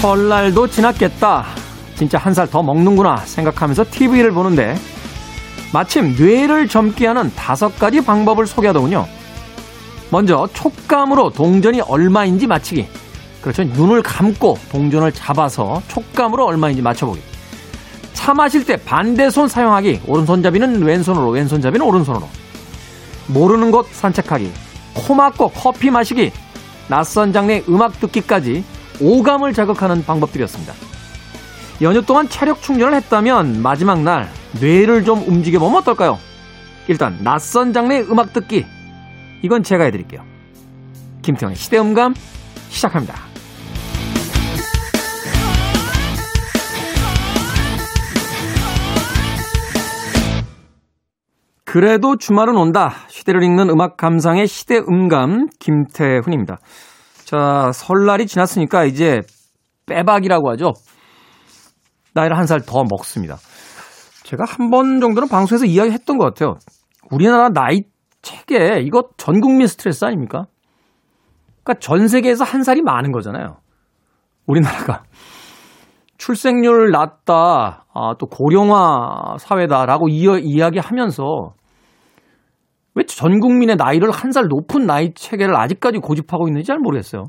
설날도 지났겠다, 진짜 한 살 더 먹는구나 생각하면서 TV를 보는데 마침 뇌를 젊게 하는 5가지 방법을 소개하더군요. 먼저 촉감으로 동전이 얼마인지 맞히기. 그렇죠. 눈을 감고 동전을 잡아서 촉감으로 얼마인지 맞춰보기. 차 마실 때 반대손 사용하기. 오른손잡이는 왼손으로, 왼손잡이는 오른손으로. 모르는 곳 산책하기. 코 막고 커피 마시기. 낯선 장르의 음악 듣기까지 오감을 자극하는 방법들이었습니다. 연휴 동안 체력 충전을 했다면 마지막 날 뇌를 좀 움직여보면 어떨까요? 일단 낯선 장르의 음악 듣기, 이건 제가 해드릴게요. 김태훈의 시대음감 시작합니다. 그래도 주말은 온다. 시대를 읽는 음악 감상의 시대음감 김태훈입니다. 자, 설날이 지났으니까 이제 빼박이라고 하죠. 나이를 한 살 더 먹습니다. 제가 한 번 정도는 방송에서 이야기했던 것 같아요. 우리나라 나이 책에 이거 전 국민 스트레스 아닙니까? 그러니까 전 세계에서 한 살이 많은 거잖아요. 우리나라가 출생률 낮다, 또 고령화 사회다라고 이야기하면서 왜 전 국민의 나이를 한 살 높은 나이 체계를 아직까지 고집하고 있는지 잘 모르겠어요.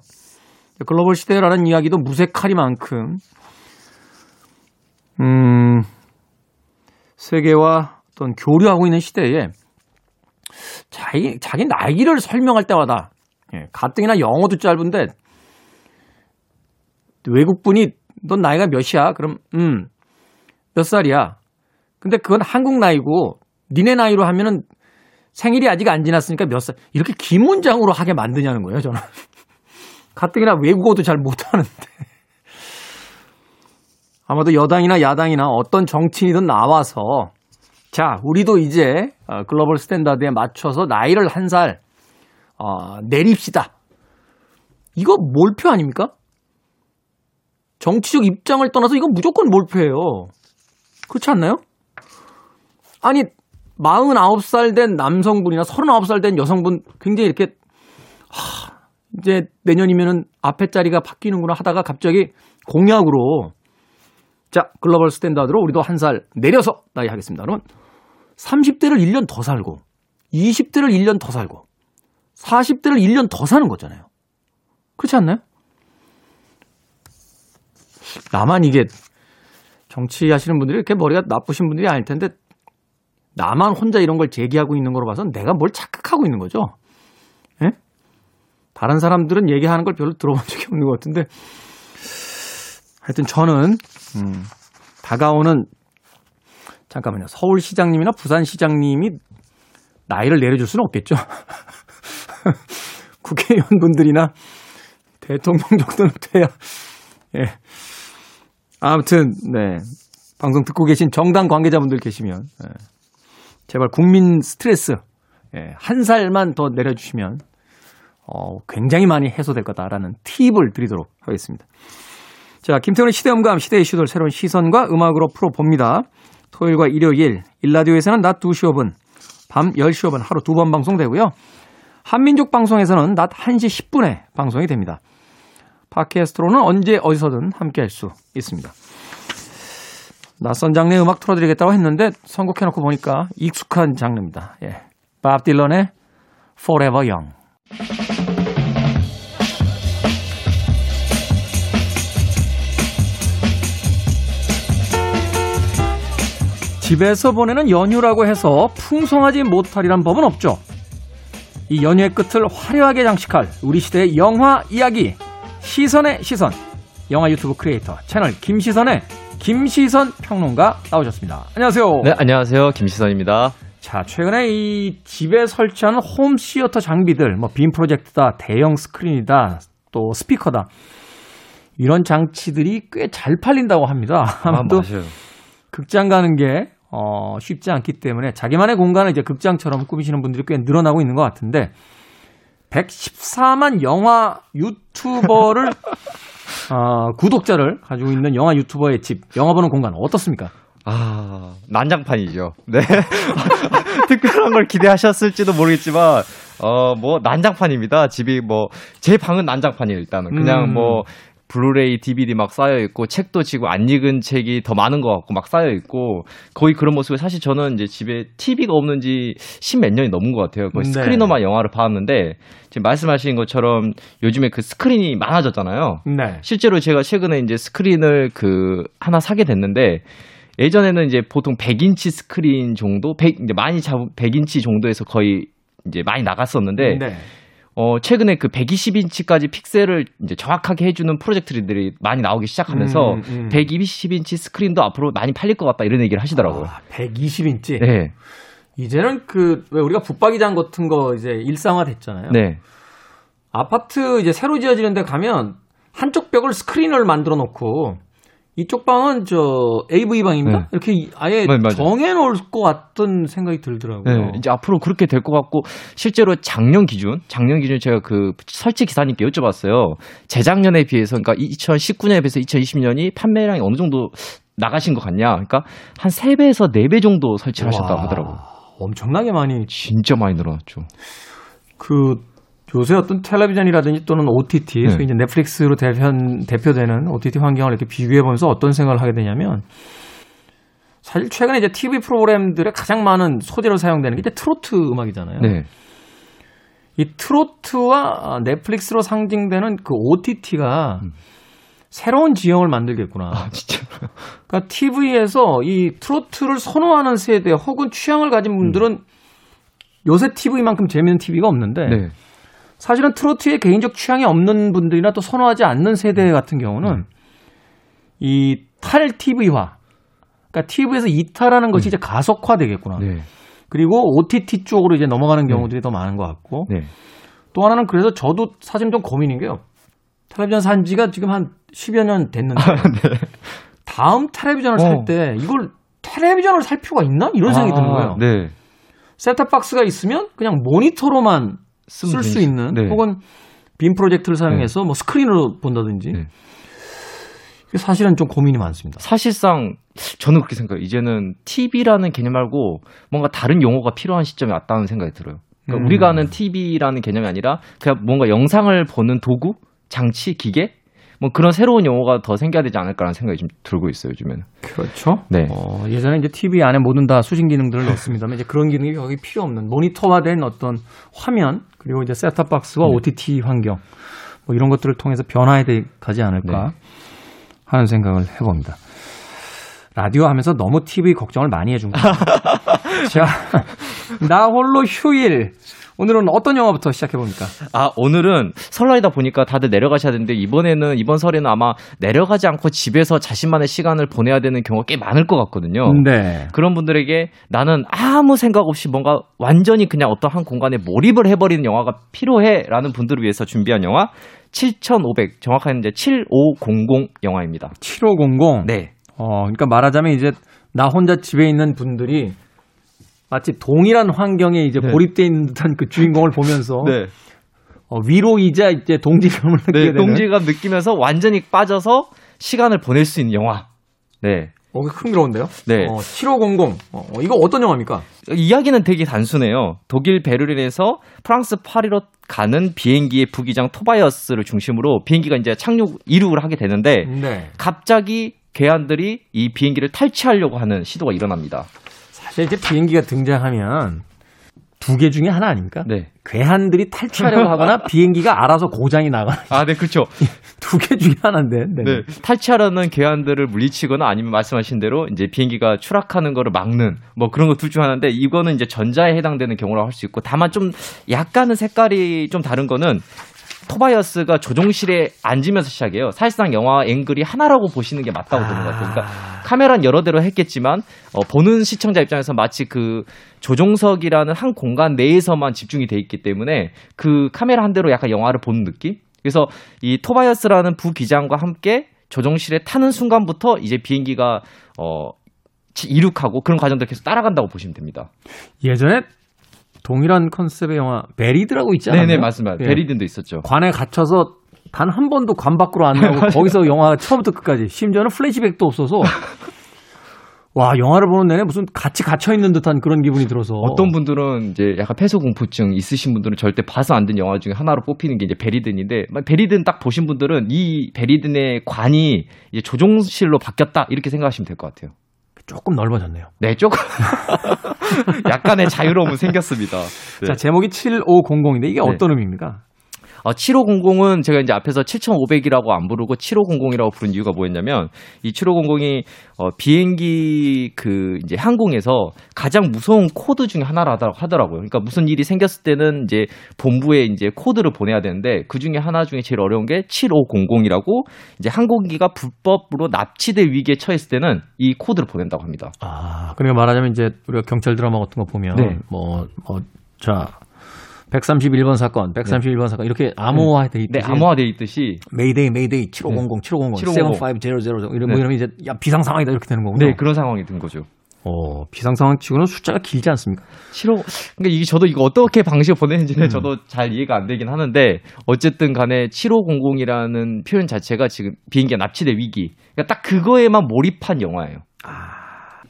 글로벌 시대라는 이야기도 무색하리만큼 세계와 어떤 교류하고 있는 시대에 자기 나이를 설명할 때마다, 가뜩이나 영어도 짧은데 외국분이 넌 나이가 몇이야? 그럼 몇 살이야? 근데 그건 한국 나이고 니네 나이로 하면은 생일이 아직 안 지났으니까 몇 살, 이렇게 긴 문장으로 하게 만드냐는 거예요. 저는 가뜩이나 외국어도 잘 못하는데 아마도 여당이나 야당이나 어떤 정치인이든 나와서 자, 우리도 이제 글로벌 스탠다드에 맞춰서 나이를 한 살 내립시다. 이거 몰표 아닙니까? 정치적 입장을 떠나서 이거 무조건 몰표예요. 그렇지 않나요? 아니, 49살 된 남성분이나 39살 된 여성분 굉장히 이렇게 이제 내년이면은 앞에 자리가 바뀌는구나 하다가 갑자기 공약으로 자, 글로벌 스탠다드로 우리도 한 살 내려서 나이 하겠습니다. 그러면 30대를 1년 더 살고 20대를 1년 더 살고 40대를 1년 더 사는 거잖아요. 그렇지 않나요? 나만 이게 정치하시는 분들이 이렇게 머리가 나쁘신 분들이 아닐 텐데 나만 혼자 이런 걸 제기하고 있는 거로 봐서 내가 뭘 착각하고 있는 거죠. 예? 다른 사람들은 얘기하는 걸 별로 들어본 적이 없는 것 같은데 하여튼 저는 다가오는, 잠깐만요, 서울시장님이나 부산시장님이 나이를 내려줄 수는 없겠죠. 국회의원분들이나 대통령 정도는 돼야. 예. 아무튼 네, 방송 듣고 계신 정당 관계자분들 계시면 제발 국민 스트레스 한 살만 더 내려주시면 굉장히 많이 해소될 거다라는 팁을 드리도록 하겠습니다. 자, 김태훈의 시대음감, 시대의 시도를 새로운 시선과 음악으로 풀어봅니다. 토요일과 일요일, 일라디오에서는 낮 2시 5분, 밤 10시 5분 하루 2번 방송되고요. 한민족 방송에서는 낮 1시 10분에 방송이 됩니다. 팟캐스트로는 언제 어디서든 함께할 수 있습니다. 낯선 장르의 음악 틀어드리겠다고 했는데 선곡해놓고 보니까 익숙한 장르입니다. 예, 밥 딜런의 Forever Young. 집에서 보내는 연휴라고 해서 풍성하지 못하리란 법은 없죠. 이 연휴의 끝을 화려하게 장식할 우리 시대의 영화 이야기, 시선의 시선. 영화 유튜브 크리에이터 채널 김시선의 김시선 평론가 나오셨습니다. 안녕하세요. 네, 안녕하세요. 김시선입니다. 자, 최근에 이 집에 설치한 홈 시어터 장비들, 뭐 빔 프로젝트다, 대형 스크린이다, 또 스피커다, 이런 장치들이 꽤 잘 팔린다고 합니다. 아마도 맞아요. 극장 가는 게 쉽지 않기 때문에 자기만의 공간을 이제 극장처럼 꾸미시는 분들이 꽤 늘어나고 있는 것 같은데 114만 영화 유튜버를 구독자를 가지고 있는 영화 유튜버의 집, 영화 보는 공간 어떻습니까? 아, 난장판이죠. 네. 특별한 걸 기대하셨을지도 모르겠지만 난장판입니다. 집이 제 방은 난장판이에요. 일단은 그냥 블루레이, DVD 막 쌓여 있고 책도 지금 안 읽은 책이 더 많은 것 같고 막 쌓여 있고 거의 그런 모습에 사실 저는 이제 집에 TV가 없는지 10몇 년이 넘은 것 같아요. 거의 스크린으로만 영화를 봤는데 지금 말씀하신 것처럼 요즘에 그 스크린이 많아졌잖아요. 네. 실제로 제가 최근에 이제 스크린을 그 하나 사게 됐는데. 예전에는 이제 보통 100인치 스크린 정도, 100인치 정도에서 거의 이제 많이 나갔었는데, 네. 최근에 그 120인치까지 픽셀을 이제 정확하게 해주는 프로젝터들이 많이 나오기 시작하면서 120인치 스크린도 앞으로 많이 팔릴 것 같다 이런 얘기를 하시더라고요. 아, 120인치? 네. 이제는 그, 왜 우리가 붙박이장 같은 거 이제 일상화 됐잖아요. 네. 아파트 이제 새로 지어지는 데 가면 한쪽 벽을 스크린을 만들어 놓고, 이쪽 방은 저 AV 방입니다. 네. 이렇게 아예 정해놓을 것 같던 생각이 들더라고요. 네. 이제 앞으로 그렇게 될 것 같고 실제로 작년 기준 제가 그 설치 기사님께 여쭤봤어요. 재작년에 비해서 그러니까 2019년에 비해서 2020년이 판매량이 어느 정도 나가신 것 같냐? 그러니까 한 3배에서 4배 정도 설치를 하셨다고 하더라고요. 엄청나게 많이 진짜 많이 늘어났죠. 그 요새 어떤 텔레비전이라든지 또는 OTT, 소위 이제 넷플릭스로 대표되는 OTT 환경을 이렇게 비교해보면서 어떤 생각을 하게 되냐면, 사실 최근에 이제 TV 프로그램들의 가장 많은 소재로 사용되는 게 이제 트로트 음악이잖아요. 네. 이 트로트와 넷플릭스로 상징되는 그 OTT가 새로운 지형을 만들겠구나. 아, 진짜. 그러니까 TV에서 이 트로트를 선호하는 세대 혹은 취향을 가진 분들은 요새 TV만큼 재미있는 TV가 없는데, 네. 사실은 트로트의 개인적 취향이 없는 분들이나 또 선호하지 않는 세대 같은 경우는 이 탈 TV화, 그러니까 TV에서 이탈하는 것이 이제 가속화되겠구나. 네. 그리고 OTT 쪽으로 이제 넘어가는 경우들이 더 많은 것 같고 또 하나는 그래서 저도 사실 좀 고민인 게요. 텔레비전 산 지가 지금 한 10여 년 됐는데 다음 텔레비전을 살 때 이걸 텔레비전을 살 필요가 있나? 이런 생각이 드는 거예요. 네. 셋탑박스가 있으면 그냥 모니터로만 쓸 수 있는 혹은 빔 프로젝트를 사용해서 뭐 스크린으로 본다든지 사실은 좀 고민이 많습니다. 사실상 저는 그렇게 생각해요. 이제는 TV라는 개념 말고 뭔가 다른 용어가 필요한 시점이 왔다는 생각이 들어요. 그러니까 우리가 아는 TV라는 개념이 아니라 그냥 뭔가 영상을 보는 도구, 장치, 기계 뭐 그런 새로운 용어가 더 생겨야 되지 않을까라는 생각이 좀 들고 있어요, 요즘에는. 그렇죠. 네. 예전에 이제 TV 안에 모든 다 수신 기능들을 넣었습니다만 이제 그런 기능이 거의 필요 없는 모니터화된 어떤 화면 그리고 이제 셋탑 박스와 OTT 환경 뭐 이런 것들을 통해서 변화해 가지 않을까 하는 생각을 해봅니다. 라디오 하면서 너무 TV 걱정을 많이 해준 거예요. 자, 나 홀로 휴일. 오늘은 어떤 영화부터 시작해봅니까? 아, 오늘은 설날이다 보니까 다들 내려가셔야 되는데 이번 설에는 아마 내려가지 않고 집에서 자신만의 시간을 보내야 되는 경우가 꽤 많을 것 같거든요. 네. 그런 분들에게 나는 아무 생각 없이 뭔가 완전히 그냥 어떤 한 공간에 몰입을 해버리는 영화가 필요해라는 분들을 위해서 준비한 영화 7500, 정확하게 이제 7500 영화입니다. 7500? 네. 그러니까 말하자면 이제 나 혼자 집에 있는 분들이 마치 동일한 환경에 이제 몰입되어 있는 듯한 그 주인공을 보면서 위로이자 이제 동질감을 느끼게 되는. 동질감 느끼면서 완전히 빠져서 시간을 보낼 수 있는 영화. 네. 흥미로운데요? 네. 7500. 이거 어떤 영화입니까? 이야기는 되게 단순해요. 독일 베를린에서 프랑스 파리로 가는 비행기의 부기장 토바이어스를 중심으로 비행기가 이제 이륙을 하게 되는데 갑자기 괴한들이 이 비행기를 탈취하려고 하는 시도가 일어납니다. 사실 이제 비행기가 등장하면 두 개 중에 하나 아닙니까? 네. 괴한들이 탈취하려고 하거나 비행기가 알아서 고장이 나거나. 아, 네, 그렇죠. 두 개 중에 하나인데. 네. 탈취하려는 괴한들을 물리치거나 아니면 말씀하신 대로 이제 비행기가 추락하는 거를 막는 뭐 그런 거 둘 중 하나인데 이거는 이제 전자에 해당되는 경우라고 할 수 있고 다만 좀 약간은 색깔이 좀 다른 거는 토바이어스가 조종실에 앉으면서 시작해요. 사실상 영화 앵글이 하나라고 보시는 게 맞다고 보는 것 같아요. 그러니까 카메라는 여러 대로 했겠지만 보는 시청자 입장에서 마치 그 조종석이라는 한 공간 내에서만 집중이 돼 있기 때문에 그 카메라 한 대로 약간 영화를 보는 느낌? 그래서 이 토바이어스라는 부기장과 함께 조종실에 타는 순간부터 이제 비행기가 이륙하고 그런 과정들 계속 따라간다고 보시면 됩니다. 예전에 동일한 컨셉의 영화 베리드라고 있지 않나요? 네네 맞습니다. 베리드도 있었죠. 관에 갇혀서 단 한 번도 관 밖으로 안 나오고 거기서 영화 처음부터 끝까지 심지어는 플래시백도 없어서 와, 영화를 보는 내내 무슨 같이 갇혀있는 듯한 그런 기분이 들어서. 어떤 분들은 이제 약간 폐소공포증 있으신 분들은 절대 봐서 안 된 영화 중에 하나로 뽑히는 게 이제 베리든인데, 베리든 딱 보신 분들은 이 베리든의 관이 이제 조종실로 바뀌었다, 이렇게 생각하시면 될 것 같아요. 조금 넓어졌네요. 네, 조금. 약간의 자유로움은 생겼습니다. 네. 자, 제목이 7500인데 이게 어떤 네. 의미입니까? 7500은 제가 이제 앞에서 7500이라고 안 부르고 7500이라고 부른 이유가 뭐였냐면, 이 7500이 비행기 그 이제 항공에서 가장 무서운 코드 중에 하나라고 하더라고요. 그러니까 무슨 일이 생겼을 때는 이제 본부에 이제 코드를 보내야 되는데, 그 중에 하나 중에 제일 어려운 게 7500이라고 이제 항공기가 불법으로 납치될 위기에 처했을 때는 이 코드를 보낸다고 합니다. 아, 그러니까 말하자면 이제 우리가 경찰 드라마 같은 거 보면 네. 자. 131번 사건, 131번 네. 사건 이렇게 암호화돼 있듯이, 네, 암호화돼 있듯이 메이데이, 메이데이 7500, 네. 7500, 75000 이런 네. 뭐 이러면 이제 야, 비상 상황이다 이렇게 되는 거군요. 네, 그런 상황이 된 거죠. 어, 비상 상황치고는 숫자가 길지 않습니까? 75. 그러니까 이게 저도 이거 어떻게 방식을 보내는지는 저도 잘 이해가 안 되긴 하는데, 어쨌든 간에 7500이라는 표현 자체가 지금 비행기가 납치될 위기, 그러니까 딱 그거에만 몰입한 영화예요. 아.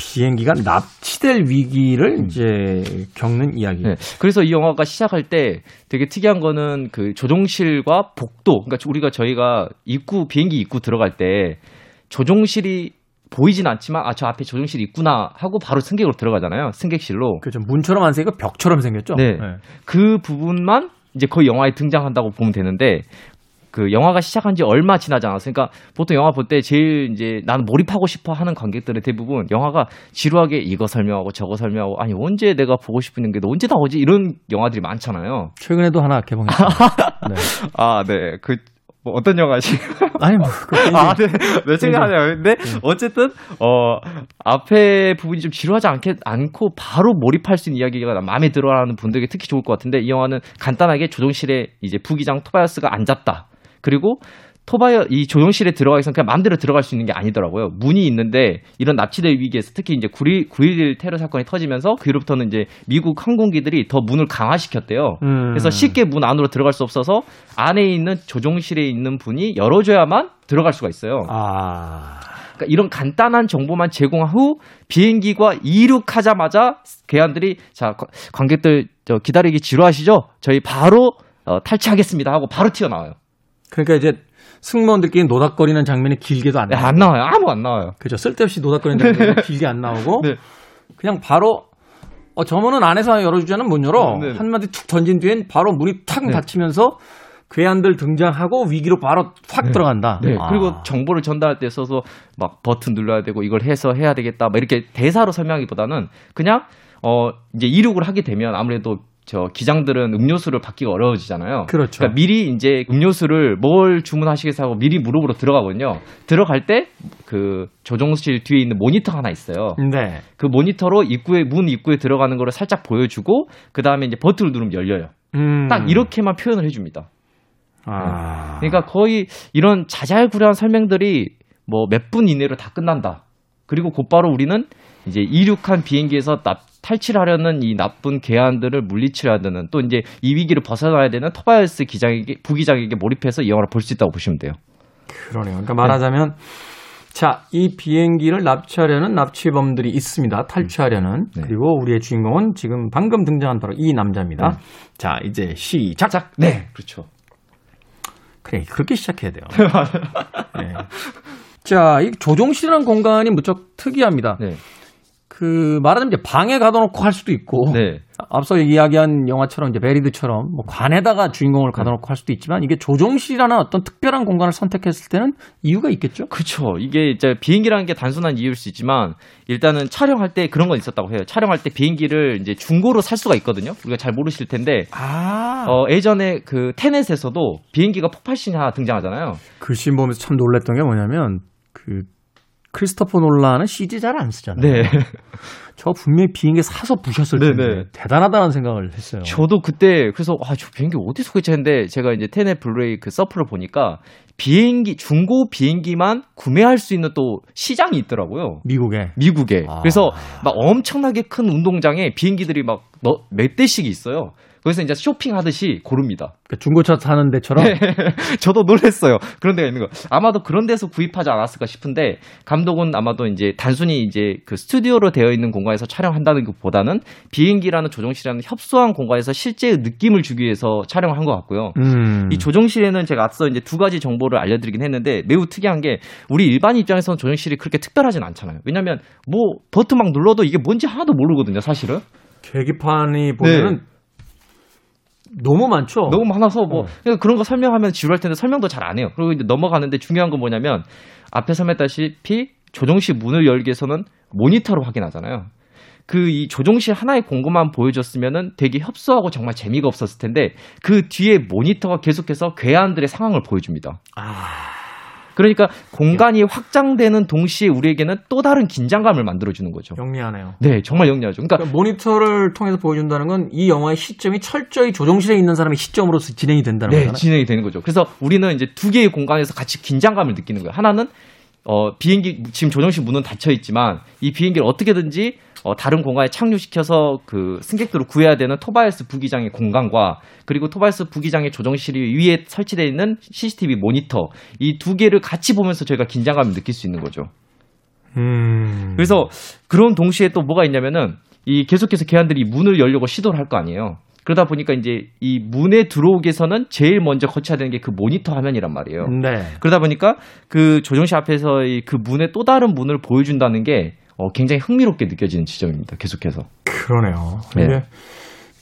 비행기가 납치될 위기를 이제 겪는 이야기. 네. 그래서 이 영화가 시작할 때 되게 특이한 거는 그 조종실과 복도. 그러니까 저희가 비행기 입구 들어갈 때 조종실이 보이진 않지만, 아, 저 앞에 조종실이 있구나 하고 바로 승객으로 들어가잖아요. 승객실로. 그렇죠. 문처럼 안 생기고 벽처럼 생겼죠. 네. 네. 그 부분만 이제 거의 영화에 등장한다고 보면 되는데, 그 영화가 시작한 지 얼마 지나지 않았으니까, 보통 영화 볼 때 제일 이제 나는 몰입하고 싶어 하는 관객들의 대부분 영화가 지루하게 이거 설명하고 저거 설명하고, 아니 언제 내가 보고 싶은 게 언제 나오지, 이런 영화들이 많잖아요. 최근에도 하나 개봉했어요. 네. 아, 네. 그 뭐 어떤 영화지? 아니 뭐 내 생각하냐. 근데 어쨌든 앞에 부분이 좀 지루하지 않고 바로 몰입할 수 있는 이야기가 마음에 들어하는 분들에게 특히 좋을 것 같은데, 이 영화는 간단하게 조종실에 이제 부기장 토바야스가 앉았다. 그리고 이 조종실에 들어가기 위해서는 그냥 마음대로 들어갈 수 있는 게 아니더라고요. 문이 있는데, 이런 납치될 위기에서 특히 이제 9.11 테러 사건이 터지면서 그 이후부터는 이제 미국 항공기들이 더 문을 강화시켰대요. 그래서 쉽게 문 안으로 들어갈 수 없어서 안에 있는 조종실에 있는 분이 열어줘야만 들어갈 수가 있어요. 아. 그러니까 이런 간단한 정보만 제공한 후 비행기가 이륙하자마자 계한들이, 자, 관객들 저 기다리기 지루하시죠? 저희 바로 탈취하겠습니다 하고 바로 튀어나와요. 그러니까 이제 승무원들끼리 노닥거리는 장면이 길게도 안 나와요. 안 나와요. 아무 안 나와요. 그렇죠. 쓸데없이 노닥거리는 장면이 길게 안 나오고 네. 그냥 바로 저 문은 안에서 열어주지 않으면 못 열어. 네. 한마디 툭 던진 뒤엔 바로 문이 탁 네. 닫히면서 괴한들 등장하고 위기로 바로 확 네. 들어간다. 네. 아. 그리고 정보를 전달할 때 있어서 막 버튼 눌러야 되고 이걸 해서 해야 되겠다 막 이렇게 대사로 설명하기보다는 그냥 이제 이륙을 하게 되면 아무래도 기장들은 음료수를 받기가 어려워지잖아요. 그렇죠. 그러니까 미리 이제 음료수를 뭘 주문하시겠어요 하고 미리 무릎으로 들어가거든요. 들어갈 때 그 조종실 뒤에 있는 모니터 하나 있어요. 네. 그 모니터로 문 입구에 들어가는 거를 살짝 보여주고, 그 다음에 이제 버튼을 누르면 열려요. 딱 이렇게만 표현을 해줍니다. 아. 네. 그러니까 거의 이런 자잘구려한 설명들이 뭐 몇 분 이내로 다 끝난다. 그리고 곧바로 우리는 이제 이륙한 비행기에서 탈출하려는 이 나쁜 괴한들을 물리치려야 되는, 또 이제 이 위기를 벗어나야 되는 토바야스 부기장에게 몰입해서 이 영화를 볼 수 있다고 보시면 돼요. 그러네요. 그러니까 말하자면 네. 자, 이 비행기를 납치하려는 납치범들이 있습니다. 탈취하려는. 네. 그리고 우리의 주인공은 지금 방금 등장한 바로 이 남자입니다. 네. 자, 이제 시작. 네, 그렇죠. 그래, 그렇게 시작해야 돼요. 네. 자, 이 조종실이라는 공간이 무척 특이합니다. 네. 그 말하자면 이제 방에 가둬놓고 할 수도 있고, 네. 앞서 이야기한 영화처럼 이제 베리드처럼 뭐 관에다가 주인공을 가둬놓고 할 수도 있지만, 이게 조종실이라는 어떤 특별한 공간을 선택했을 때는 이유가 있겠죠? 그렇죠. 이게 이제 비행기라는 게 단순한 이유일 수 있지만, 일단은 촬영할 때 그런 건 있었다고 해요. 촬영할 때 비행기를 이제 중고로 살 수가 있거든요. 우리가 잘 모르실 텐데, 예전에 그 테넷에서도 비행기가 폭발신이 하나 등장하잖아요. 그 씬 보면서 참 놀랐던 게 뭐냐면 크리스토퍼 놀란은 CG 잘 안 쓰잖아요. 네. 저 분명히 비행기 사서 부셨을 텐데 네네. 대단하다는 생각을 했어요. 저도 그때 그래서 저 비행기 어디서 구했지 했는데, 제가 이제 테넷 블루레이 그 서프를 보니까 중고 비행기만 구매할 수 있는 또 시장이 있더라고요. 미국에. 그래서 막 엄청나게 큰 운동장에 비행기들이 막 몇 대씩이 있어요. 거기서 이제 쇼핑하듯이 고릅니다. 그러니까 중고차 사는 데처럼? 네. 저도 놀랐어요. 그런 데가 있는 거. 아마도 그런 데서 구입하지 않았을까 싶은데, 감독은 아마도 이제 단순히 이제 그 스튜디오로 되어 있는 공간에서 촬영한다는 것보다는 비행기라는 조종실이라는 협소한 공간에서 실제의 느낌을 주기 위해서 촬영을 한 것 같고요. 이 조종실에는 제가 앞서 이제 두 가지 정보를 알려드리긴 했는데, 매우 특이한 게 우리 일반 입장에서는 조종실이 그렇게 특별하진 않잖아요. 왜냐면 뭐 버튼 막 눌러도 이게 뭔지 하나도 모르거든요, 사실은. 계기판이 보면은 네. 너무 많죠. 너무 많아서 뭐 그런 거 설명하면 지루할 텐데 설명도 잘 안 해요. 그리고 이제 넘어가는데 중요한 건 뭐냐면 앞에 설명했다시피 조종실 문을 열기 위해서는 모니터로 확인하잖아요. 그 이 조종실 하나의 공구만 보여줬으면은 되게 협소하고 정말 재미가 없었을 텐데 그 뒤에 모니터가 계속해서 괴한들의 상황을 보여줍니다. 그러니까 공간이 확장되는 동시에 우리에게는 또 다른 긴장감을 만들어주는 거죠. 영리하네요. 네, 정말 영리하죠. 그러니까 모니터를 통해서 보여준다는 건 이 영화의 시점이 철저히 조종실에 있는 사람의 시점으로 진행이 된다는 거잖아요. 네, 진행이 되는 거죠. 그래서 우리는 이제 두 개의 공간에서 같이 긴장감을 느끼는 거예요. 하나는 비행기 지금 조종실 문은 닫혀 있지만 이 비행기를 어떻게든지 다른 공간에 착륙시켜서 그 승객들을 구해야 되는 토바에스 부기장의 공간과 그리고 토바에스 부기장의 조종실 위에 설치되어 있는 CCTV 모니터 이 두 개를 같이 보면서 저희가 긴장감을 느낄 수 있는 거죠. 그래서 그런 동시에 또 뭐가 있냐면은 이 계속해서 괴한들이 문을 열려고 시도를 할 거 아니에요. 그러다 보니까 이제 이 문에 들어오기 위해서는 제일 먼저 거쳐야 되는 게 그 모니터 화면이란 말이에요. 네. 그러다 보니까 그 조종실 앞에서의 그 문에 또 다른 문을 보여준다는 게 굉장히 흥미롭게 느껴지는 지점입니다. 계속해서. 그러네요. 네. 이제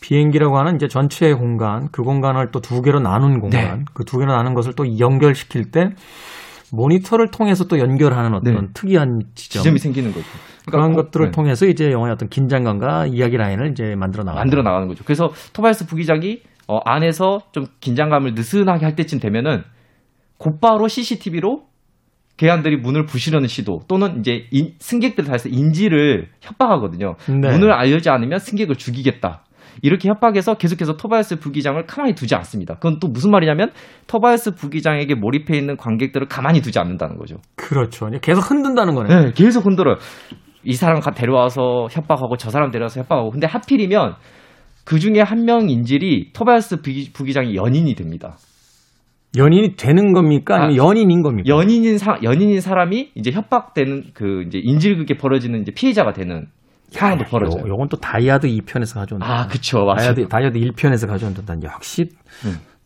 비행기라고 하는 이제 전체의 공간, 그 공간을 또 두 개로 나눈 공간, 네. 그 두 개로 나눈 것을 또 연결시킬 때 모니터를 통해서 또 연결하는 어떤 네. 특이한 지점이 생기는 거죠. 그러니까 그런 것들을 네. 통해서 이제 영화의 어떤 긴장감과 이야기 라인을 이제 만들어 나가는 거죠. 그래서 토바야스 부기장이 안에서 좀 긴장감을 느슨하게 할 때쯤 되면은 곧바로 CCTV로 괴한들이 문을 부시려는 시도 또는 이제 승객들을 달해서 인질을 협박하거든요. 네. 문을 알려지 않으면 승객을 죽이겠다. 이렇게 협박해서 계속해서 토바야스 부기장을 가만히 두지 않습니다. 그건 또 무슨 말이냐면 토바야스 부기장에게 몰입해 있는 관객들을 가만히 두지 않는다는 거죠. 그렇죠. 계속 흔든다는 거네요. 네, 계속 흔들어요. 이 사람 데려와서 협박하고 저 사람 데려와서 협박하고. 근데 하필이면 그중에 한 명 인질이 토바야스 부기장이 연인이 됩니다. 연인이 되는 겁니까? 아니면 연인인 겁니까? 연인인 사람이 이제 협박되는 그 이제 인질극에 벌어지는 이제 피해자가 되는 상황도 벌어져요. 요건 또 다이아드 2편에서 가져온다. 아, 그쵸. 맞아요. 다이아드 1편에서 가져온다는 역시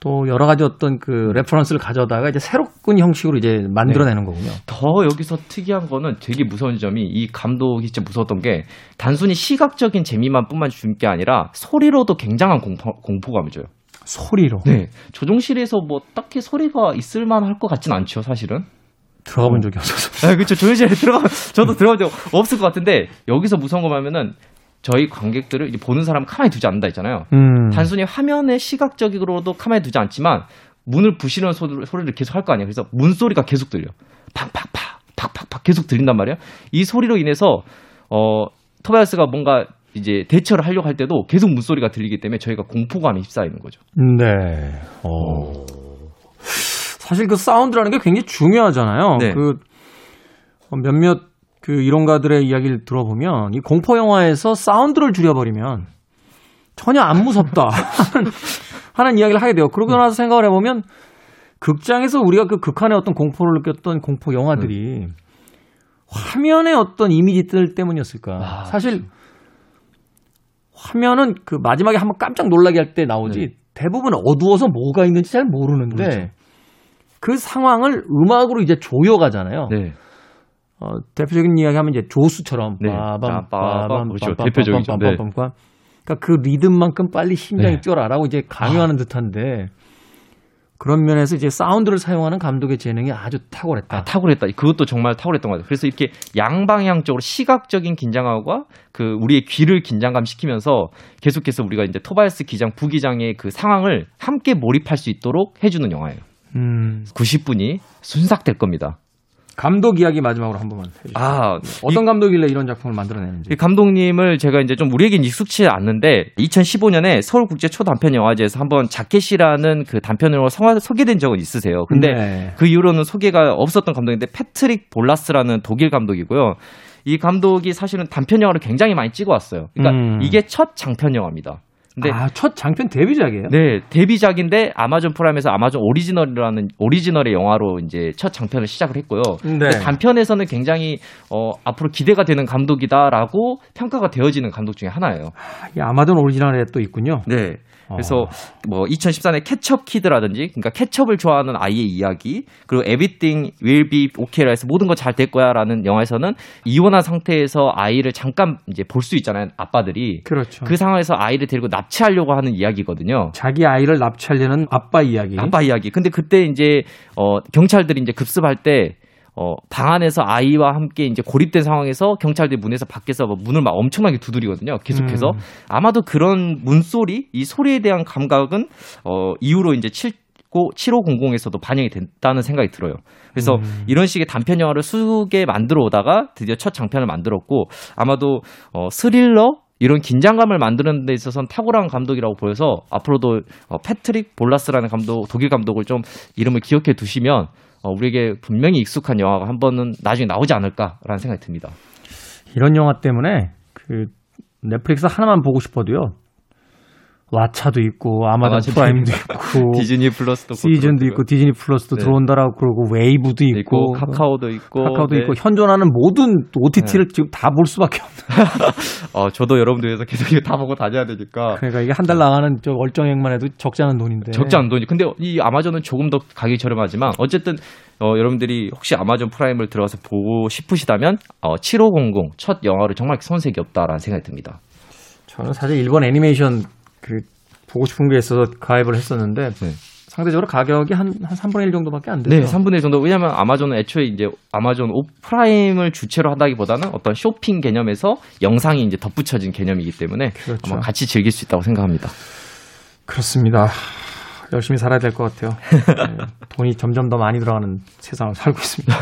또 여러 가지 어떤 그 레퍼런스를 가져다가 이제 새로운 형식으로 이제 만들어내는 네. 거군요. 더 여기서 특이한 거는 되게 무서운 점이 이 감독이 진짜 무서웠던 게 단순히 시각적인 재미만뿐만 준 게 아니라 소리로도 굉장한 공포감을 줘요. 소리로. 네. 조종실에서 뭐 딱히 소리가 있을 만할 것 같진 않죠, 사실은. 들어가본 적이 없어서. 아, 그렇죠. 조종실에 저도 들어간 적 없을 것 같은데 여기서 무서운 거만 하면은 저희 관객들을 이제 보는 사람 가만히 두지 않는다 했잖아요. 단순히 화면에 시각적으로도 가만히 두지 않지만 문을 부시는 소리를 계속 할 거 아니에요. 그래서 문 소리가 계속 들려. 팍팍팍, 팍팍팍 계속 들린단 말이에요. 이 소리로 인해서 토바야스가 뭔가 이제 대처를 하려고 할 때도 계속 문소리가 들리기 때문에 저희가 공포감에 휩싸이는 거죠. 네. 사실 그 사운드라는 게 굉장히 중요하잖아요. 네. 그 몇몇 그 이론가들의 이야기를 들어보면 이 공포 영화에서 사운드를 줄여버리면 전혀 안 무섭다 하는 이야기를 하게 돼요. 그러고 나서 생각을 해보면 극장에서 우리가 그 극한의 어떤 공포를 느꼈던 공포 영화들이 화면의 어떤 이미지들 때문이었을까. 아, 사실 화면은 그 마지막에 한번 깜짝 놀라게 할 때 나오지 네. 대부분 어두워서 뭐가 있는지 잘 모르는데 그렇죠. 그 상황을 음악으로 이제 조여가잖아요. 네. 대표적인 이야기하면 이제 조수처럼 빠밤 빠밤 그렇죠. 대표적이죠. 네. 그러니까 그 리듬만큼 빨리 심장이 뛰어라라고 이제 강요하는 듯한데 그런 면에서 이제 사운드를 사용하는 감독의 재능이 아주 탁월했다. 아, 탁월했다. 그것도 정말 탁월했던 것 같아요. 그래서 이렇게 양방향적으로 시각적인 긴장감과 그 우리의 귀를 긴장감시키면서 계속해서 우리가 이제 토바야스 기장, 부기장의 그 상황을 함께 몰입할 수 있도록 해주는 영화예요. 90분이 순삭될 겁니다. 감독 이야기 마지막으로 한 번만 해주세요. 어떤 감독이길래 이런 작품을 만들어내는지. 이 감독님을 제가 이제 좀 우리에겐 익숙치 않는데 2015년에 서울국제 초단편영화제에서 한번 자켓이라는 그 단편으로 소개된 적은 있으세요. 근데 네. 그 이후로는 소개가 없었던 감독인데 패트릭 볼라스라는 독일 감독이고요. 이 감독이 사실은 단편영화를 굉장히 많이 찍어왔어요. 그러니까 이게 첫 장편영화입니다. 근데 아, 첫 장편 데뷔작이에요? 네, 데뷔작인데 아마존 프라임에서 아마존 오리지널이라는 오리지널의 영화로 이제 첫 장편을 시작을 했고요. 네. 단편에서는 굉장히 앞으로 기대가 되는 감독이다라고 평가가 되어지는 감독 중에 하나예요. 이 아마존 오리지널에 또 있군요. 네. 그래서 뭐 2014년에 캐첩 키드라든지, 그러니까 캐첩을 좋아하는 아이의 이야기, 그리고 Everything Will Be Okay라 해서 모든 거 잘 될 거야라는 영화에서는 이혼한 상태에서 아이를 잠깐 이제 볼 수 있잖아요, 아빠들이. 그렇죠. 그 상황에서 아이를 데리고 납치하려고 하는 이야기거든요. 자기 아이를 납치하려는 아빠 이야기. 아빠 이야기. 근데 그때 이제 경찰들이 이제 급습할 때 방 안에서 아이와 함께 이제 고립된 상황에서 경찰들 문에서 밖에서 문을 막 엄청나게 두드리거든요. 계속해서. 아마도 그런 문소리, 이 소리에 대한 감각은 이후로 이제 7500에서도 반영이 됐다는 생각이 들어요. 그래서 이런 식의 단편 영화를 수개 만들어 오다가 드디어 첫 장편을 만들었고, 아마도 스릴러 이런 긴장감을 만드는 데 있어서는 탁월한 감독이라고 보여서 앞으로도 패트릭 볼라스라는 감독, 독일 감독을 좀 이름을 기억해 두시면 우리에게 분명히 익숙한 영화가 한 번은 나중에 나오지 않을까라는 생각이 듭니다. 이런 영화 때문에 그 넷플릭스 하나만 보고 싶어도요. 왓챠도 있고 아마존 프라임도 있고 디즈니 플러스도 시즌도 있고 디즈니 플러스도 네. 들어온다라고 그러고 웨이브도 있고 카카오도 네. 있고 현존하는 모든 OTT를 네. 지금 다 볼 수밖에 없는. 저도 여러분들 위해서 계속 이거 다 보고 다녀야 되니까. 그러니까 이게 한 달 나가는 저 월정액만 해도 적지 않은 돈인데. 적지 않은 돈이. 근데 이 아마존은 조금 더 가격이 저렴하지만 어쨌든 여러분들이 혹시 아마존 프라임을 들어가서 보고 싶으시다면 7500 첫 영화를 정말 손색이 없다라는 생각이 듭니다. 저는 사실 일본 애니메이션 그 보고 싶은 게 있어서 가입을 했었는데 네. 상대적으로 가격이 한 3분의 1 정도밖에 안 되죠. 네, 3분의 1 정도. 왜냐하면 아마존은 애초에 이제 아마존 프라임을 주체로 한다기보다는 어떤 쇼핑 개념에서 영상이 이제 덧붙여진 개념이기 때문에 그렇죠. 아마 같이 즐길 수 있다고 생각합니다. 그렇습니다. 열심히 살아야 될 것 같아요. 네, 돈이 점점 더 많이 들어가는 세상을 살고 있습니다.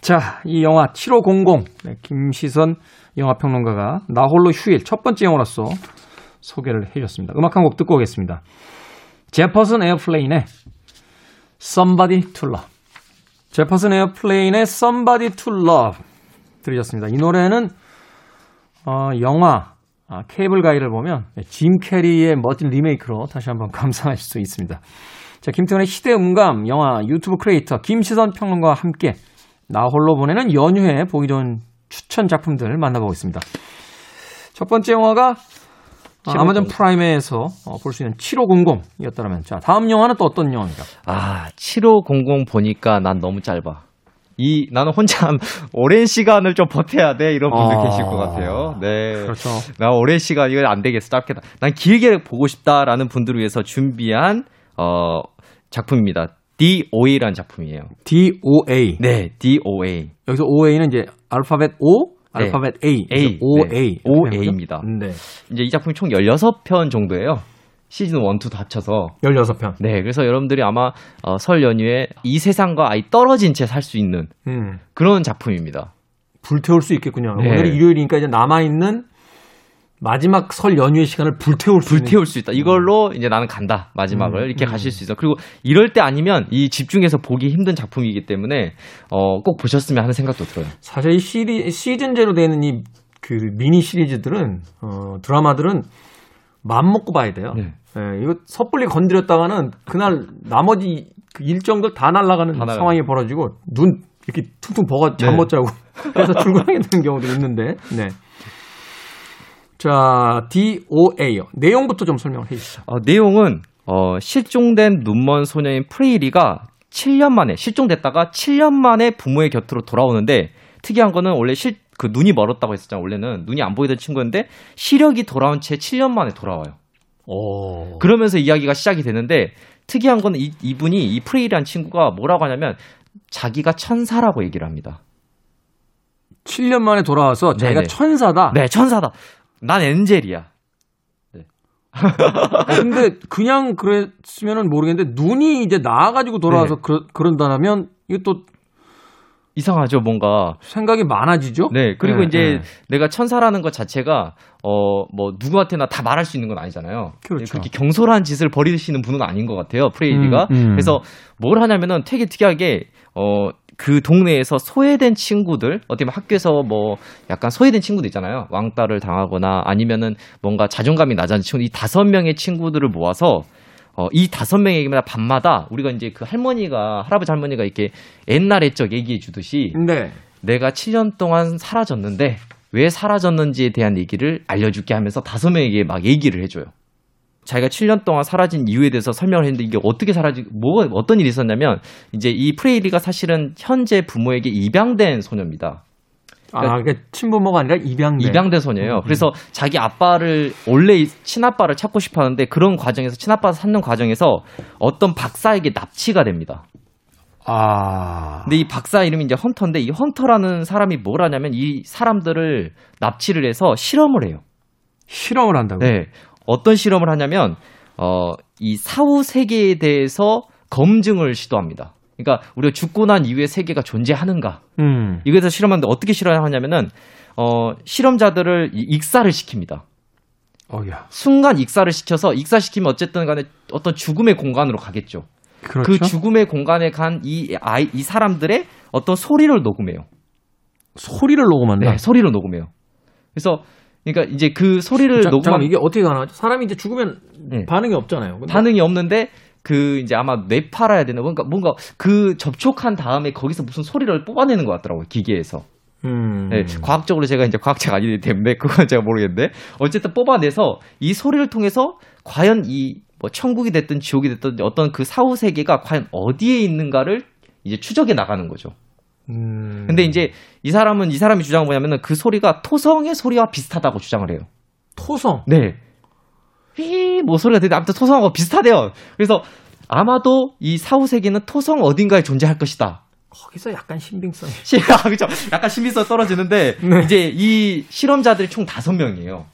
자, 이 영화 7500 네, 김시선 영화평론가가 나홀로 휴일 첫 번째 영화로서 소개를 해주셨습니다. 음악 한 곡 듣고 오겠습니다. 제퍼슨 에어플레인의 Somebody to Love. 제퍼슨 에어플레인의 Somebody to Love 들으셨습니다. 이 노래는 영화 케이블 가이를 보면 짐 캐리의 멋진 리메이크로 다시 한번 감상하실 수 있습니다. 자, 김태훈의 시대음감 영화 유튜브 크리에이터 김시선 평론가와 함께 나 홀로 보내는 연휴에 보기 좋은 추천 작품들 만나보고 있습니다. 첫 번째 영화가 아마존 프라임에서 볼 수 있는 7500이었다면 자 다음 영화는 또 어떤 영화입니까? 아 7500 보니까 난 너무 짧아. 나는 혼자 오랜 시간을 좀 버텨야 돼 이런 분들 계실 것 같아요. 네, 그렇죠. 나 오랜 시간 이거 안 되겠어. 짧겠다. 난 길게 보고 싶다라는 분들을 위해서 준비한 작품입니다. DOA라는 작품이에요. DOA. 네, DOA. 여기서 OA는 이제 알파벳 O. 알파벳 네. A, OA, 네. OA입니다. 네. 이제 이 작품이 총 16편 정도예요. 시즌 1, 2 다 합쳐서 16편. 네, 그래서 여러분들이 아마 설 연휴에 이 세상과 아예 떨어진 채 살 수 있는 그런 작품입니다. 불태울 수 있겠군요. 네. 오늘이 일요일이니까 이제 남아 있는 마지막 설 연휴의 시간을 불태울 수 있다. 이걸로 이제 나는 간다. 마지막을 이렇게 가실 수 있어. 그리고 이럴 때 아니면 이 집중해서 보기 힘든 작품이기 때문에 꼭 보셨으면 하는 생각도 들어요. 사실 이 시즌제로 되는 이 그 미니 시리즈들은 드라마들은 맘 먹고 봐야 돼요. 네. 예, 이거 섣불리 건드렸다가는 그날 나머지 그 일정들 다 날아가는 상황이 벌어지고 눈 이렇게 퉁퉁 버가 잠 못 자고 그래서 출근하게 되는 경우도 있는데. 네. 자, DOA 내용부터 좀 설명을 해주시죠. 내용은 실종된 눈먼 소녀인 프레이리가 7년 만에 실종됐다가 7년 만에 부모의 곁으로 돌아오는데 특이한 거는 원래 그 눈이 멀었다고 했었잖아요. 원래는 눈이 안 보이던 친구였는데 시력이 돌아온 채 7년 만에 돌아와요. 오. 그러면서 이야기가 시작이 되는데 특이한 거는 이분이 이 프레이리라는 친구가 뭐라고 하냐면 자기가 천사라고 얘기를 합니다. 7년 만에 돌아와서 자기가 네네. 천사다? 네, 천사다. 난 엔젤이야. 네. 근데 그냥 그랬으면은 모르겠는데 눈이 이제 나아가지고 돌아와서 네. 그런다면 이거 또 이상하죠, 뭔가 생각이 많아지죠. 네, 그리고 네, 이제 네. 내가 천사라는 것 자체가 뭐 누구한테나 다 말할 수 있는 건 아니잖아요. 그렇죠. 네, 그렇게 경솔한 짓을 벌이시는 분은 아닌 것 같아요, 프레이리가. 그래서 뭘 하냐면은 되게 특이하게 그 동네에서 소외된 친구들, 어떻게 보면 학교에서 뭐 약간 소외된 친구들 있잖아요. 왕따를 당하거나 아니면은 뭔가 자존감이 낮아진 친구, 이 5명의 친구들을 모아서 이 5명에게마다 밤마다 우리가 이제 그 할머니가, 할아버지 할머니가 이렇게 옛날에 적 얘기해 주듯이 네. 내가 7년 동안 사라졌는데 왜 사라졌는지에 대한 얘기를 알려줄게 하면서 5명에게 막 얘기를 해줘요. 자기가 7년 동안 사라진 이유에 대해서 설명을 했는데 이게 어떻게 사라지고 뭐가 어떤 일이 있었냐면 이제 이 프레이리가 사실은 현재 부모에게 입양된 소녀입니다. 그러니까 그러니까 친부모가 아니라 입양된 소녀예요. 그래서 자기 아빠를 원래 친아빠를 찾고 싶었는데 그런 과정에서 친아빠를 찾는 과정에서 어떤 박사에게 납치가 됩니다. 아. 근데 이 박사 이름이 이제 헌터인데 이 헌터라는 사람이 뭘 하냐면 이 사람들을 납치를 해서 실험을 해요. 실험을 한다고요? 네. 어떤 실험을 하냐면 이 사후 세계에 대해서 검증을 시도합니다. 그러니까 우리가 죽고 난 이후에 세계가 존재하는가? 이거에서 실험하는데 어떻게 실험하냐면은 실험자들을 익사를 시킵니다. 순간 익사를 시켜서 익사시키면 어쨌든 간에 어떤 죽음의 공간으로 가겠죠. 그렇죠? 그 죽음의 공간에 간 이 사람들의 어떤 소리를 녹음해요. 소리를 녹음한다. 네, 소리를 녹음해요. 그래서 그러니까 이제 그 소리를 녹음하면 이게 어떻게 가능하죠? 사람이 이제 죽으면 네. 반응이 없잖아요. 근데 반응이 없는데 그 이제 아마 뇌파라야 되나 뭔가 그 접촉한 다음에 거기서 무슨 소리를 뽑아내는 것 같더라고요. 기계에서. 네, 과학적으로 제가 이제 과학자가 아니기 때문에 그건 제가 모르겠는데 어쨌든 뽑아내서 이 소리를 통해서 과연 이 뭐 천국이 됐든 지옥이 됐든 어떤 그 사후 세계가 과연 어디에 있는가를 이제 추적해 나가는 거죠. 근데 이제 이 사람이 주장은 뭐냐면은 그 소리가 토성의 소리와 비슷하다고 주장을 해요. 토성? 네. 휘, 뭐 소리가 되는데 아무튼 토성하고 비슷하대요. 그래서 아마도 이 사후 세계는 토성 어딘가에 존재할 것이다. 거기서 약간 신빙성이. 그렇죠. 약간 신빙성이 떨어지는데 네. 이제 이 실험자들이 총 5명이에요.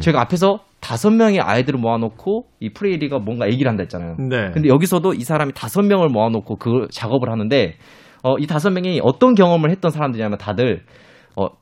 제가 앞에서 5명의 아이들을 모아놓고 이 프레이리가 뭔가 얘기를 한다 했잖아요. 네. 근데 여기서도 이 사람이 5명을 모아놓고 그 작업을 하는데 이 5명이 어떤 경험을 했던 사람들이냐면 다들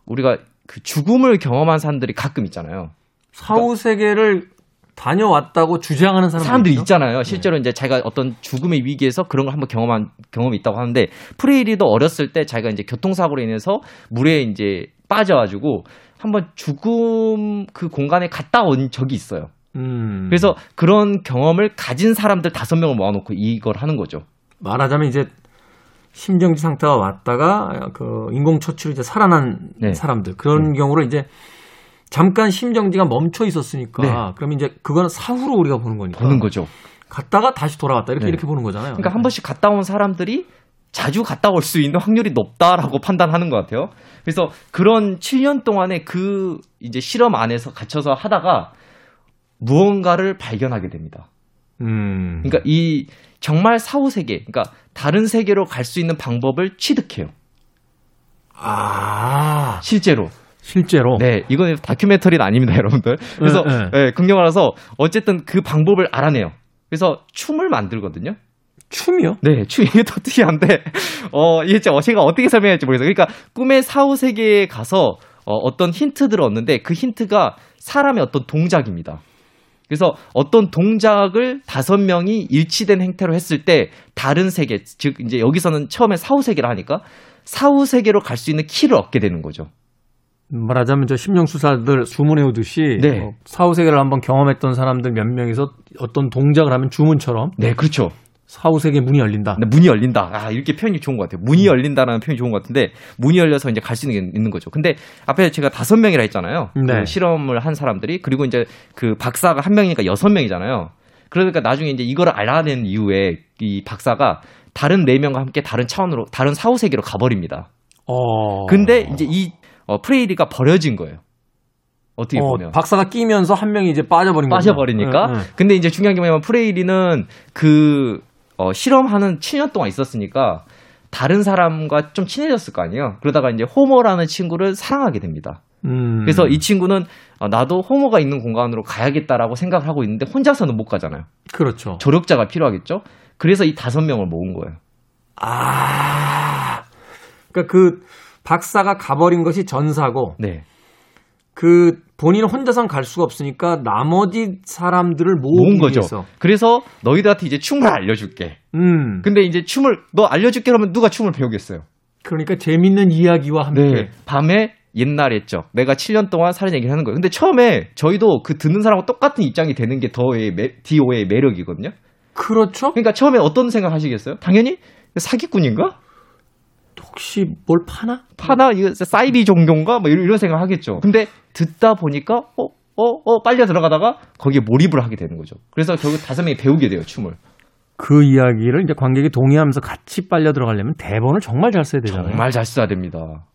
우리가 그 죽음을 경험한 사람들이 가끔 있잖아요. 사후 세계를 다녀왔다고 주장하는 사람들이 있잖아요. 실제로 네. 이제 자기가 어떤 죽음의 위기에서 그런 걸 한번 경험한 경험이 있다고 하는데 프레이리도 어렸을 때 자기가 이제 교통사고로 인해서 물에 이제 빠져가지고 한번 죽음 그 공간에 갔다 온 적이 있어요. 그래서 그런 경험을 가진 사람들 5명을 모아놓고 이걸 하는 거죠. 말하자면 이제 심정지 상태가 왔다가 그 인공 처치로 이제 살아난 네. 사람들 그런 경우를 이제 잠깐 심정지가 멈춰 있었으니까 네. 그러면 이제 그건 사후로 우리가 보는 거니까 보는 거죠. 갔다가 다시 돌아왔다 이렇게 네. 이렇게 보는 거잖아요. 그러니까 한 번씩 갔다 온 사람들이 자주 갔다 올 수 있는 확률이 높다라고 판단하는 것 같아요. 그래서 그런 7년 동안의 그 이제 실험 안에서 갇혀서 하다가 무언가를 발견하게 됩니다. 그러니까 이 정말 사후 세계, 그러니까 다른 세계로 갈 수 있는 방법을 취득해요. 아, 실제로. 네, 이건 다큐멘터리는 아닙니다, 여러분들. 그래서 네, 극영화라서 어쨌든 그 방법을 알아내요. 그래서 춤을 만들거든요. 춤이요? 네, 춤이 더 특이한데, 이게 제가 어떻게 설명해야 할지 모르겠어요. 그러니까 꿈의 사후 세계에 가서 어떤 힌트들을 얻는데 그 힌트가 사람의 어떤 동작입니다. 그래서 어떤 동작을 5명이 일치된 행태로 했을 때 다른 세계, 즉 이제 여기서는 처음에 사후 세계를 하니까 사후 세계로 갈 수 있는 키를 얻게 되는 거죠. 말하자면 저 심령수사들 주문해 오듯이 네. 사후 세계를 한번 경험했던 사람들 몇 명에서 어떤 동작을 하면 주문처럼. 네, 그렇죠. 사후 세계 문이 열린다. 네, 문이 열린다. 아, 이렇게 표현이 좋은 것 같아요. 문이 열린다라는 표현이 좋은 것 같은데 문이 열려서 이제 갈 수 있는 게 있는 거죠. 근데 앞에 제가 5명이라 했잖아요. 네. 그 실험을 한 사람들이 그리고 이제 그 박사가 1명이니까 6명이잖아요. 그러니까 나중에 이제 이걸 알아낸 이후에 이 박사가 다른 4명과 함께 다른 차원으로 다른 사후 세계로 가버립니다. 근데 이제 이 프레이리가 버려진 거예요. 어떻게 보면 박사가 끼면서 1명이 이제 빠져버리니까. 근데 이제 중요한 게 뭐냐면 프레이리는 그 실험하는 7년 동안 있었으니까 다른 사람과 좀 친해졌을 거 아니에요. 그러다가 이제 호모라는 친구를 사랑하게 됩니다. 그래서 이 친구는 나도 호모가 있는 공간으로 가야겠다라고 생각을 하고 있는데 혼자서는 못 가잖아요. 그렇죠. 조력자가 필요하겠죠. 그래서 이 5명을 모은 거예요. 아, 그러니까 그 박사가 가버린 것이 전사고, 네. 그 본인 혼자선 갈 수가 없으니까 나머지 사람들을 모은 거죠. 위해서. 그래서 너희들한테 이제 춤을 알려줄게. 근데 이제 춤을 너 알려줄게 하면 누가 춤을 배우겠어요? 그러니까 재밌는 이야기와 함께. 네. 밤에 옛날 했죠. 내가 7년 동안 살인 얘기를 하는 거예요. 근데 처음에 저희도 그 듣는 사람과 똑같은 입장이 되는 게 더의 DO의 매력이거든요. 그렇죠. 그러니까 처음에 어떤 생각 하시겠어요? 당연히 사기꾼인가? 혹시 뭘 파나? 파나? 이거 사이비 종교인가? 뭐 이런 생각 하겠죠. 근데 듣다 보니까 빨려 들어가다가 거기에 몰입을 하게 되는 거죠. 그래서 결국 5명이 배우게 돼요, 춤을. 그 이야기를 이제 관객이 동의하면서 같이 빨려 들어가려면 대본을 정말 잘 써야 되잖아요. 정말 잘 써야 됩니다.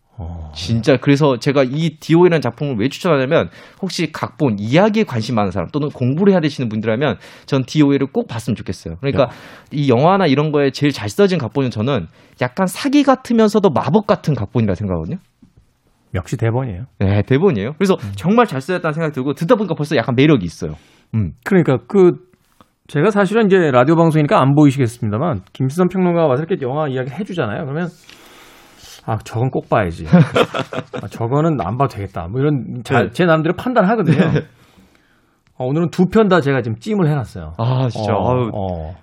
진짜. 그래서 제가 이 디오이라는 작품을 왜 추천하냐면, 혹시 각본 이야기에 관심 많은 사람 또는 공부를 해야 되시는 분들이라면 전 디오이를 꼭 봤으면 좋겠어요. 그러니까 이 영화나 이런 거에 제일 잘 써진 각본은 저는 약간 사기 같으면서도 마법 같은 각본이라 생각하거든요. 역시 대본이에요. 네, 대본이에요. 그래서 정말 잘 써졌다는 생각이 들고, 듣다 보니까 벌써 약간 매력이 있어요. 그러니까 제가 사실은 이제 라디오 방송이니까 안 보이시겠습니다만 김시선 평론가가 와서 이렇게 영화 이야기 해주잖아요. 그러면 저건 꼭 봐야지. 저거는 안 봐도 되겠다. 뭐 이런 제 남들의 판단하거든요. 오늘은 2편 다 제가 지금 찜을 해놨어요. 아 진짜.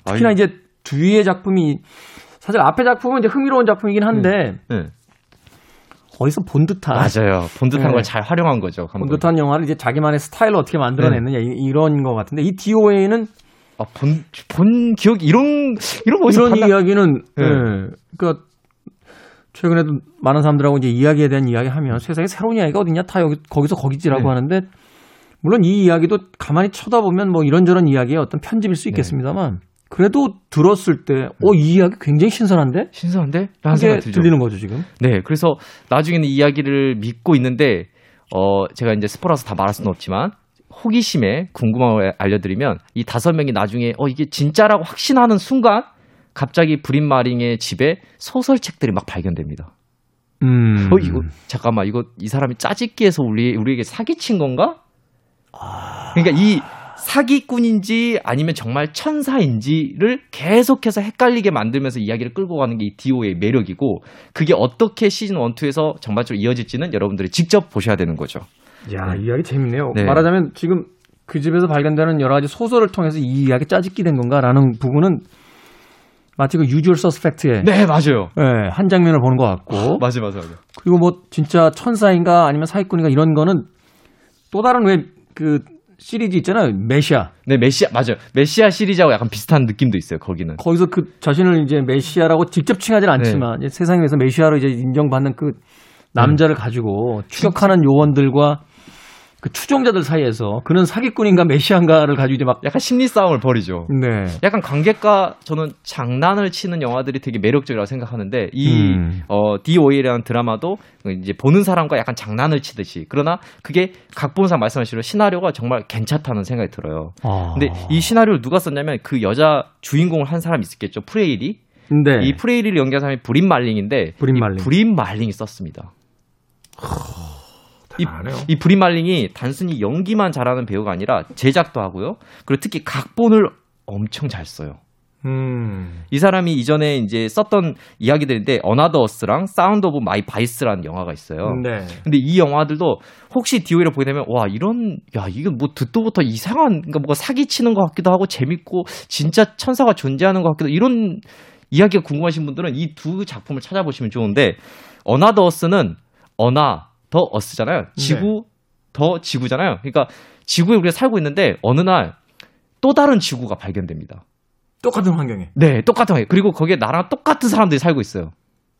특히나 이제 뒤의 작품이 사실 앞에 작품은 이제 흥미로운 작품이긴 한데 어디서 본 듯한. 맞아요. 본 듯한 걸 잘 활용한 거죠. 본 듯한 영화를 이제 자기만의 스타일로 어떻게 만들어냈느냐 이런 거 같은데, 이 DOA는 본 기억 이런 이야기는 그러니까. 최근에도 많은 사람들하고 이제 이야기에 대한 이야기하면 세상에 새로운 이야기가 어딨냐, 다 거기서 거기지라고 하는데, 물론 이 이야기도 가만히 쳐다보면 뭐 이런저런 이야기의 어떤 편집일 수 있겠습니다만 그래도 들었을 때 이 이야기 굉장히 신선한데? 신선한데? 라는 생각이 들죠. 들리는 거죠 지금. 네, 그래서 나중에는 이야기를 믿고 있는데 제가 이제 스포라서 다 말할 수는 없지만 호기심에 궁금함을 알려드리면, 이 5명이 나중에 이게 진짜라고 확신하는 순간 갑자기 브린 마링의 집에 소설책들이 막 발견됩니다. 이거 잠깐만, 이 사람이 짜집기해서 우리에게 사기친 건가? 그러니까 이 사기꾼인지 아니면 정말 천사인지를 계속해서 헷갈리게 만들면서 이야기를 끌고 가는 게 이 디오의 매력이고, 그게 어떻게 시즌 1, 2에서 전반적으로 이어질지는 여러분들이 직접 보셔야 되는 거죠. 야, 이야기 재밌네요. 네. 말하자면 지금 그 집에서 발견되는 여러 가지 소설을 통해서 이 이야기 짜집기 된 건가라는 부분은 마치 그 유주얼 서스펙트의 네, 맞아요. 네, 한 장면을 보는 것 같고. 맞아요. 그리고 뭐 진짜 천사인가 아니면 사기꾼인가 이런 거는 또 다른 그 시리즈 있잖아요. 메시아. 네, 메시아. 맞아요. 메시아 시리즈하고 약간 비슷한 느낌도 있어요. 거기는. 거기서 그 자신을 이제 메시아라고 직접 칭하진 않지만 세상에서 메시아로 이제 인정받는 그 남자를 가지고 추격하는 요원들과 그 추종자들 사이에서 그는 사기꾼인가 메시아인가를 가지고 이제 막 약간 심리 싸움을 벌이죠. 네. 약간 관객과 저는 장난을 치는 영화들이 되게 매력적이라고 생각하는데, 이 DOA라는 드라마도 이제 보는 사람과 약간 장난을 치듯이, 그러나 그게 각본상 말씀하신 대로 시나리오가 정말 괜찮다는 생각이 들어요. 근데 이 시나리오를 누가 썼냐면 그 여자 주인공을 한 사람이 있었겠죠. 프레일이. 네. 이 프레일이를 연기한 사람이 브린 말링인데 브린 말링이 썼습니다. 이 브린 말링이 단순히 연기만 잘하는 배우가 아니라 제작도 하고요. 그리고 특히 각본을 엄청 잘 써요. 이 사람이 이전에 이제 썼던 이야기들인데 어나더 어스랑 사운드 오브 마이 바이스라는 영화가 있어요. 네. 근데 이 영화들도 혹시 디오이를 보게 되면 이게 뭐 듣도부터 이상한, 그러니까 뭔가 사기치는 것 같기도 하고 재밌고 진짜 천사가 존재하는 것 같기도 하고, 이런 이야기가 궁금하신 분들은 이 두 작품을 찾아보시면 좋은데, 어나더 어스는 더 어스잖아요. 지구 더 지구잖아요. 그러니까 지구에 우리가 살고 있는데 어느 날 또 다른 지구가 발견됩니다. 똑같은 환경에. 네, 똑같은 환경. 그리고 거기에 나랑 똑같은 사람들이 살고 있어요.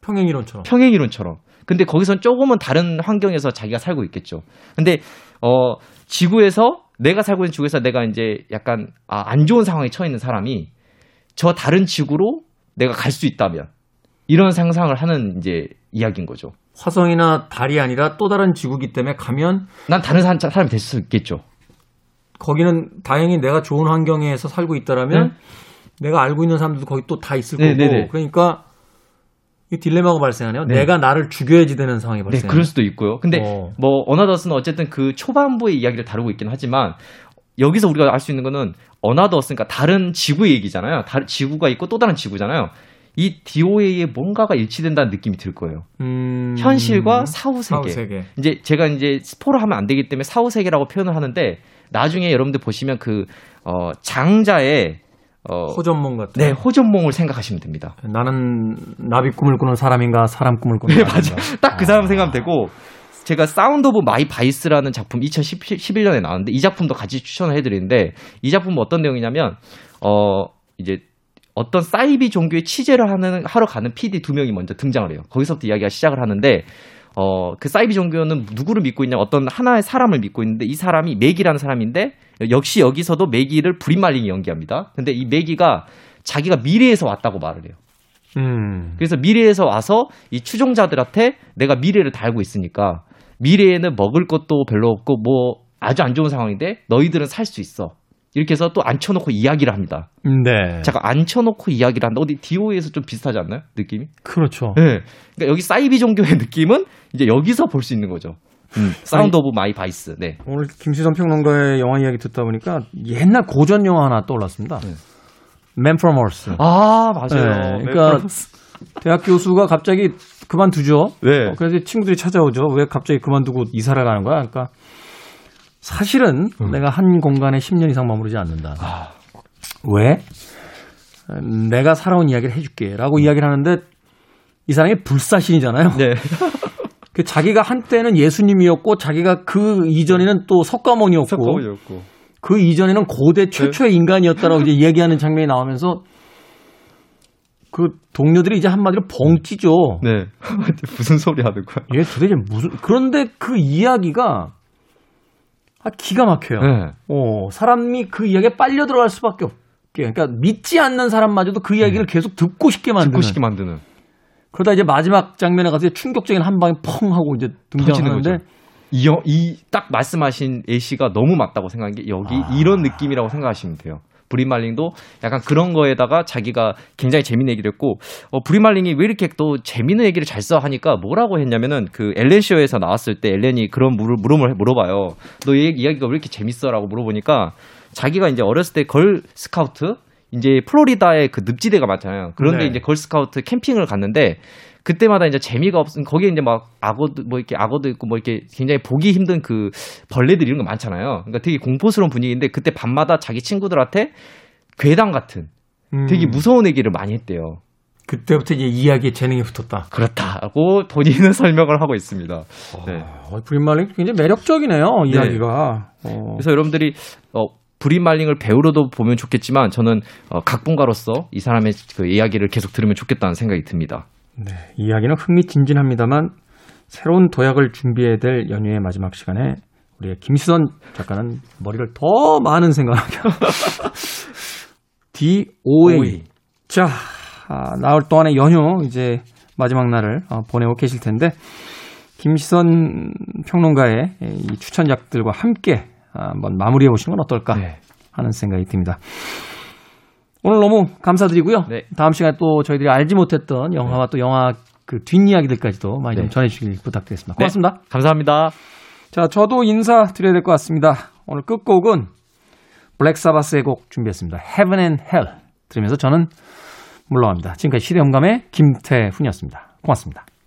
평행이론처럼. 근데 거기선 조금은 다른 환경에서 자기가 살고 있겠죠. 근데 지구에서, 내가 살고 있는 지구에서 내가 이제 약간 안 좋은 상황에 처해 있는 사람이 저 다른 지구로 내가 갈 수 있다면, 이런 상상을 하는 이제 이야기인 거죠. 화성이나 달이 아니라 또 다른 지구기 때문에 가면 난 다른 사람이 될 수 있겠죠. 거기는 다행히 내가 좋은 환경에서 살고 있다라면 내가 알고 있는 사람들도 거기 또 다 있을 거고, 그러니까 이 딜레마가 발생하네요. 내가 나를 죽여야지 되는 상황이 발생해요. 네, 그럴 수도 있고요. 근데 뭐 어나더스는 어쨌든 그 초반부의 이야기를 다루고 있긴 하지만, 여기서 우리가 알 수 있는 거는 어나더스, 그러니까 다른 지구 얘기잖아요. 지구가 있고 또 다른 지구잖아요. 이 DOA에 뭔가가 일치된다는 느낌이 들 거예요. 현실과 사후세계. 이제 제가 이제 스포를 하면 안 되기 때문에 사후세계라고 표현을 하는데 나중에 여러분들 보시면 그 장자의 호전몽 같은. 네, 호전몽을 생각하시면 됩니다. 나는 나비 꿈을 꾸는 사람인가, 사람 꿈을 꾸는 사람인가. 네, 맞아요. 딱 그 사람 생각하면 되고. 제가 사운드 오브 마이 바이스라는 작품 2011년에 나왔는데 이 작품도 같이 추천을 해드리는데 이 작품은 어떤 내용이냐면 이제 어떤 사이비 종교의 취재를 하러 가는 PD 두 명이 먼저 등장을 해요. 거기서부터 이야기가 시작을 하는데 그 사이비 종교는 누구를 믿고 있냐, 어떤 하나의 사람을 믿고 있는데 이 사람이 매기라는 사람인데 역시 여기서도 매기를 브린 말링이 연기합니다. 근데 이 매기가 자기가 미래에서 왔다고 말을 해요. 그래서 미래에서 와서 이 추종자들한테 내가 미래를 다 알고 있으니까 미래에는 먹을 것도 별로 없고 뭐 아주 안 좋은 상황인데 너희들은 살 수 있어. 이렇게 해서 또 앉혀놓고 이야기를 합니다. 네. 잠깐 앉혀놓고 이야기를 한다. 어디 DOA에서 좀 비슷하지 않나요? 느낌이? 그렇죠. 네. 그러니까 여기 사이비 종교의 느낌은 이제 여기서 볼 수 있는 거죠. 사운드 오브 마이 바이스. 네. 오늘 김시선 평론가의 영화 이야기 듣다 보니까 옛날 고전 영화 하나 떠올랐습니다. 네. Man from Earth. 아, 맞아요. 네. 그러니까 대학 교수가 갑자기 그만두죠. 네. 그래서 친구들이 찾아오죠. 왜 갑자기 그만두고 이사를 가는 거야? 그러니까 사실은 내가 한 공간에 10년 이상 머무르지 않는다. 아. 왜? 내가 살아온 이야기를 해줄게 라고 이야기를 하는데 이 사람이 불사신이잖아요. 네. 그 자기가 한때는 예수님이었고 자기가 그 이전에는 또 석가모니였고 그 이전에는 고대 최초의 네. 인간이었다라고 이제 얘기하는 장면이 나오면서 그 동료들이 이제 한마디로 벙찌죠. 네. 무슨 소리 하는 거야? 얘 도대체 무슨, 그런데 그 이야기가 기가 막혀요. 네. 사람이 그 이야기에 빨려 들어갈 수밖에 없게. 그러니까 믿지 않는 사람마저도 그 이야기를 네. 계속 듣고 싶게 만드는. 그러다 이제 마지막 장면에 가서 충격적인 한 방에 펑 하고 이제 등장하는데 이 딱 말씀하신 A 씨가 너무 맞다고 생각한 게 여기 이런 느낌이라고 생각하시면 돼요. 브린 말링도 약간 그런 거에다가 자기가 굉장히 재밌는 얘기를 했고 브린 말링이 왜 이렇게 또 재밌는 얘기를 잘 써 하니까 뭐라고 했냐면은 그 앨런 쇼에서 나왔을 때 앨런이 그런 물음을 물어봐요. 너 이 이야기가 왜 이렇게 재밌어? 라고 물어보니까 자기가 이제 어렸을 때 걸 스카우트 이제 플로리다에 그 늪지대가 많잖아요. 그런데 네. 이제 걸 스카우트 캠핑을 갔는데 그때마다 이제 재미가 없은 거기에 이제 막 악어도 있고 뭐 이렇게 굉장히 보기 힘든 그 벌레들 이런 거 많잖아요. 그러니까 되게 공포스러운 분위기인데 그때 밤마다 자기 친구들한테 괴담 같은 되게 무서운 얘기를 많이 했대요. 그때부터 이제 이야기에 재능이 붙었다. 그렇다고 본인은 설명을 하고 있습니다. 네. 브린 말링 굉장히 매력적이네요. 이야기가. 네. 그래서 여러분들이 브린 말링을 배우로도 보면 좋겠지만 저는 각본가로서 이 사람의 그 이야기를 계속 들으면 좋겠다는 생각이 듭니다. 네, 이야기는 흥미진진합니다만 새로운 도약을 준비해야 될 연휴의 마지막 시간에 우리의 김시선 작가는 머리를 더 많은 생각하며 DOA. 자, 나흘 동안의 연휴 이제 마지막 날을 보내고 계실 텐데 김시선 평론가의 이 추천작들과 함께 한번 마무리해 보시는 건 어떨까 네. 하는 생각이 듭니다. 오늘 너무 감사드리고요. 네. 다음 시간에 또 저희들이 알지 못했던 영화와 또 영화 그 뒷이야기들까지도 많이 네. 좀 전해주시길 부탁드리겠습니다. 고맙습니다. 네. 감사합니다. 자, 저도 인사드려야 될 것 같습니다. 오늘 끝곡은 블랙사바스의 곡 준비했습니다. Heaven and Hell 들으면서 저는 물러갑니다. 지금까지 시대음감의 김태훈이었습니다. 고맙습니다.